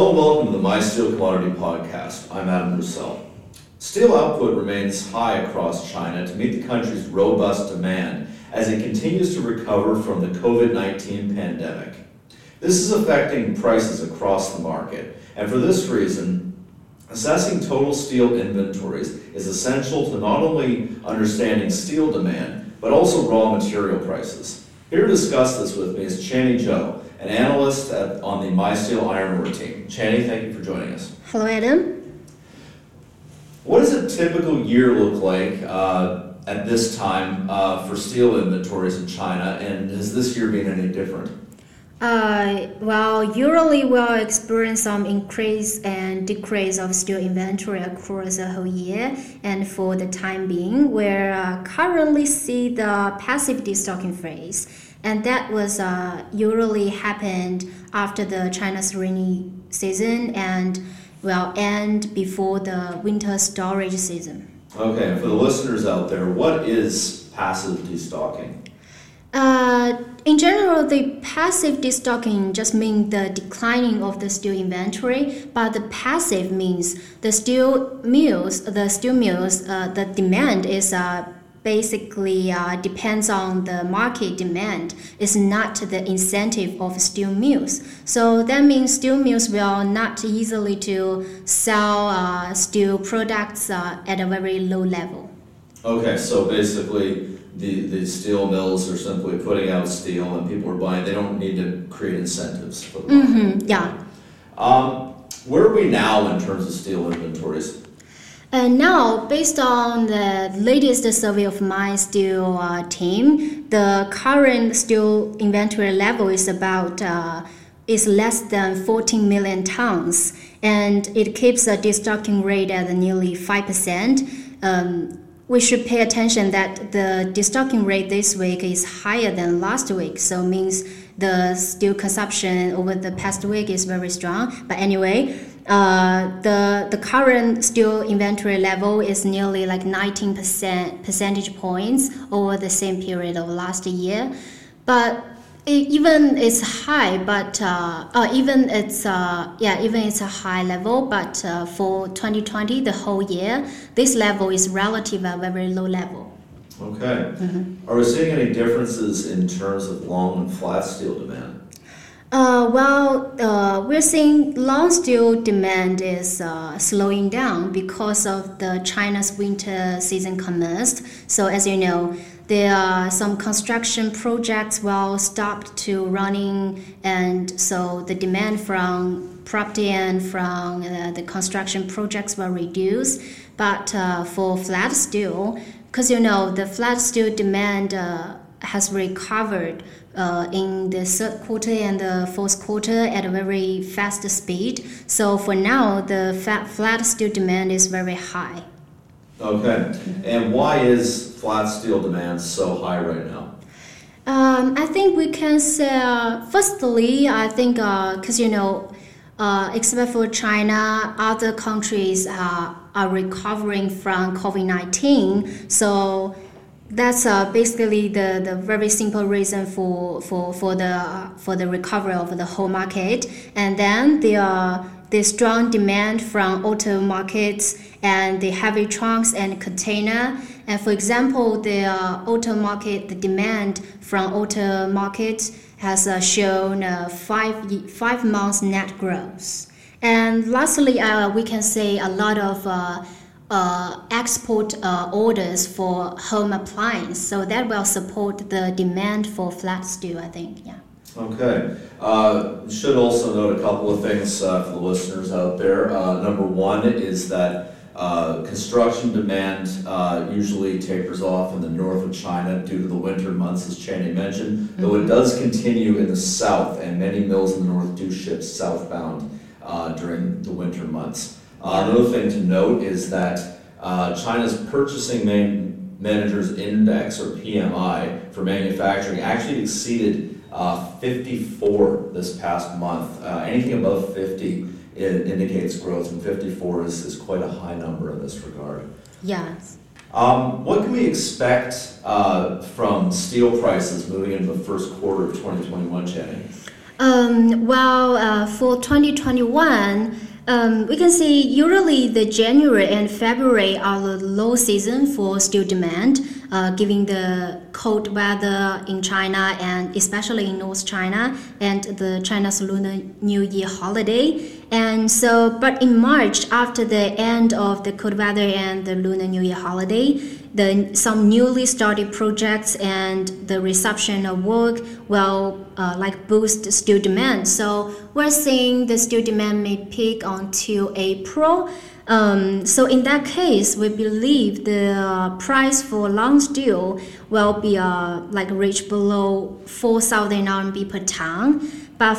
Hello and welcome to the MySteel Commodity Podcast. I'm Adam Roussel. Steel output remains high across China to meet the country's robust demand as it continues to recover from the COVID-19 pandemic. This is affecting prices across the market, and for this reason, assessing total steel inventories is essential to not only understanding steel demand, but also raw material prices. Here to discuss this with me is Chany Zhou, an analyst on the MySteel Ironware team. Chany, thank you for joining us. Hello, Adam. What does a typical year look like at this time for steel inventories in China, and has this year been any different? Well, usually we'll experience some increase and decrease of steel inventory across the whole year. And for the time being, we're currently see the passive destocking phase. And that was usually happened after the China's rainy season and will end before the winter storage season. Okay, for the listeners out there, what is passive destocking? In general, the passive destocking just means the declining of the steel inventory, but the passive means the steel mills, the demand is basically depends on the market demand. It's not the incentive of steel mills. So that means steel mills will not easily to sell steel products at a very low level. Okay, so basically the steel mills are simply putting out steel and people are buying. They don't need to create incentives for them. Mm-hmm, yeah. Where are we now in terms of steel inventories? Now, based on the latest survey of my steel team, the current steel inventory level is about is less than 14 million tons, and it keeps the destocking rate at nearly 5%. We should pay attention that the destocking rate this week is higher than last week, so means the steel consumption over the past week is very strong. But anyway, the current steel inventory level is nearly like 19% percentage points over the same period of last year. But even it's a high level, but for 2020, the whole year, this level is relative a very low level. Okay. Mm-hmm. Are we seeing any differences in terms of long and flat steel demand? We're seeing long steel demand is slowing down because of the China's winter season commenced. So as you know, there are some construction projects will stop to running, and so the demand from property and from the construction projects will reduce. But for flat steel, because you know the flat steel demand has recovered in the third quarter and the fourth quarter at a very fast speed. So for now, the flat steel demand is very high. Okay, and why is flat steel demand so high right now? I think we can say, firstly, I think because except for China, other countries are recovering from COVID-19. So that's basically the very simple reason for the recovery of the whole market. And then there are the strong demand from auto markets and the heavy trunks and container. And for example, the demand from auto market has shown 5 months net growth. And lastly, we can say a lot of export orders for home appliance. So that will support the demand for flat steel, I think, yeah. Okay. Should also note a couple of things for the listeners out there. Number one is that construction demand usually tapers off in the north of China due to the winter months, as Chany mentioned, mm-hmm. though it does continue in the south, and many mills in the north do ship southbound during the winter months. Another thing to note is that China's Purchasing Managers Index, or PMI, for manufacturing actually exceeded 54 this past month. Anything above 50 indicates growth, and 54 is quite a high number in this regard. Yes. What can we expect from steel prices moving into the first quarter of 2021, Chany? For 2021, we can see usually the January and February are the low season for steel demand, given the cold weather in China and especially in North China and the China's Lunar New Year holiday. And so, but in March, after the end of the cold weather and the Lunar New Year holiday, some newly started projects and the reception of work will boost steel demand. So we're seeing the steel demand may peak until April. So in that case, we believe the price for long steel will be reach below 4,000 RMB per ton, but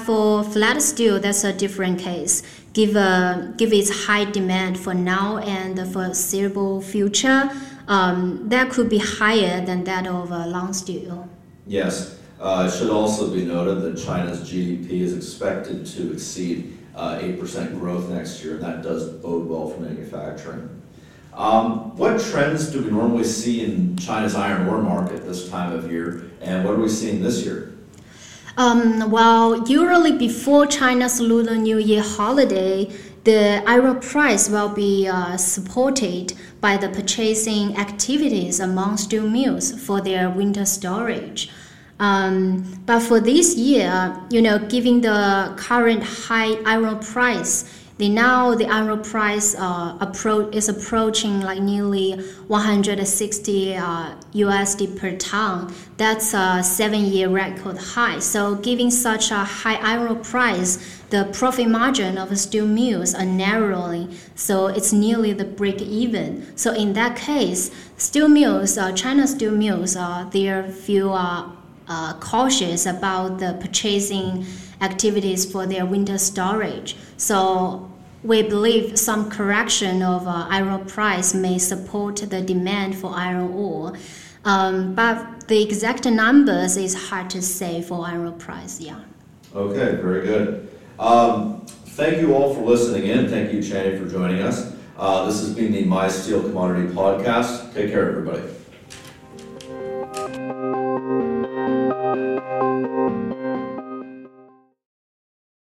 for flat steel, that's a different case. Give its high demand for now and the foreseeable future, that could be higher than that of long steel. Yes, it should also be noted that China's GDP is expected to exceed 8% growth next year, and that does bode well for manufacturing. What trends do we normally see in China's iron ore market this time of year, and what are we seeing this year? Usually before China's Lunar New Year holiday, the iron price will be supported by the purchasing activities among steel mills for their winter storage. But for this year, given the current high iron price, the iron price is approaching nearly 160 USD per ton. That's a 7-year record high. So given such a high iron price, the profit margin of steel mills are narrowing. So it's nearly the break even. So in that case, China steel mills, their few cautious about the purchasing activities for their winter storage. So we believe some correction of iron price may support the demand for iron ore. But the exact numbers is hard to say for iron price, yeah. Okay, very good. Thank you all for listening in. Thank you, Chany, for joining us. This has been the MySteel Commodity Podcast. Take care, everybody.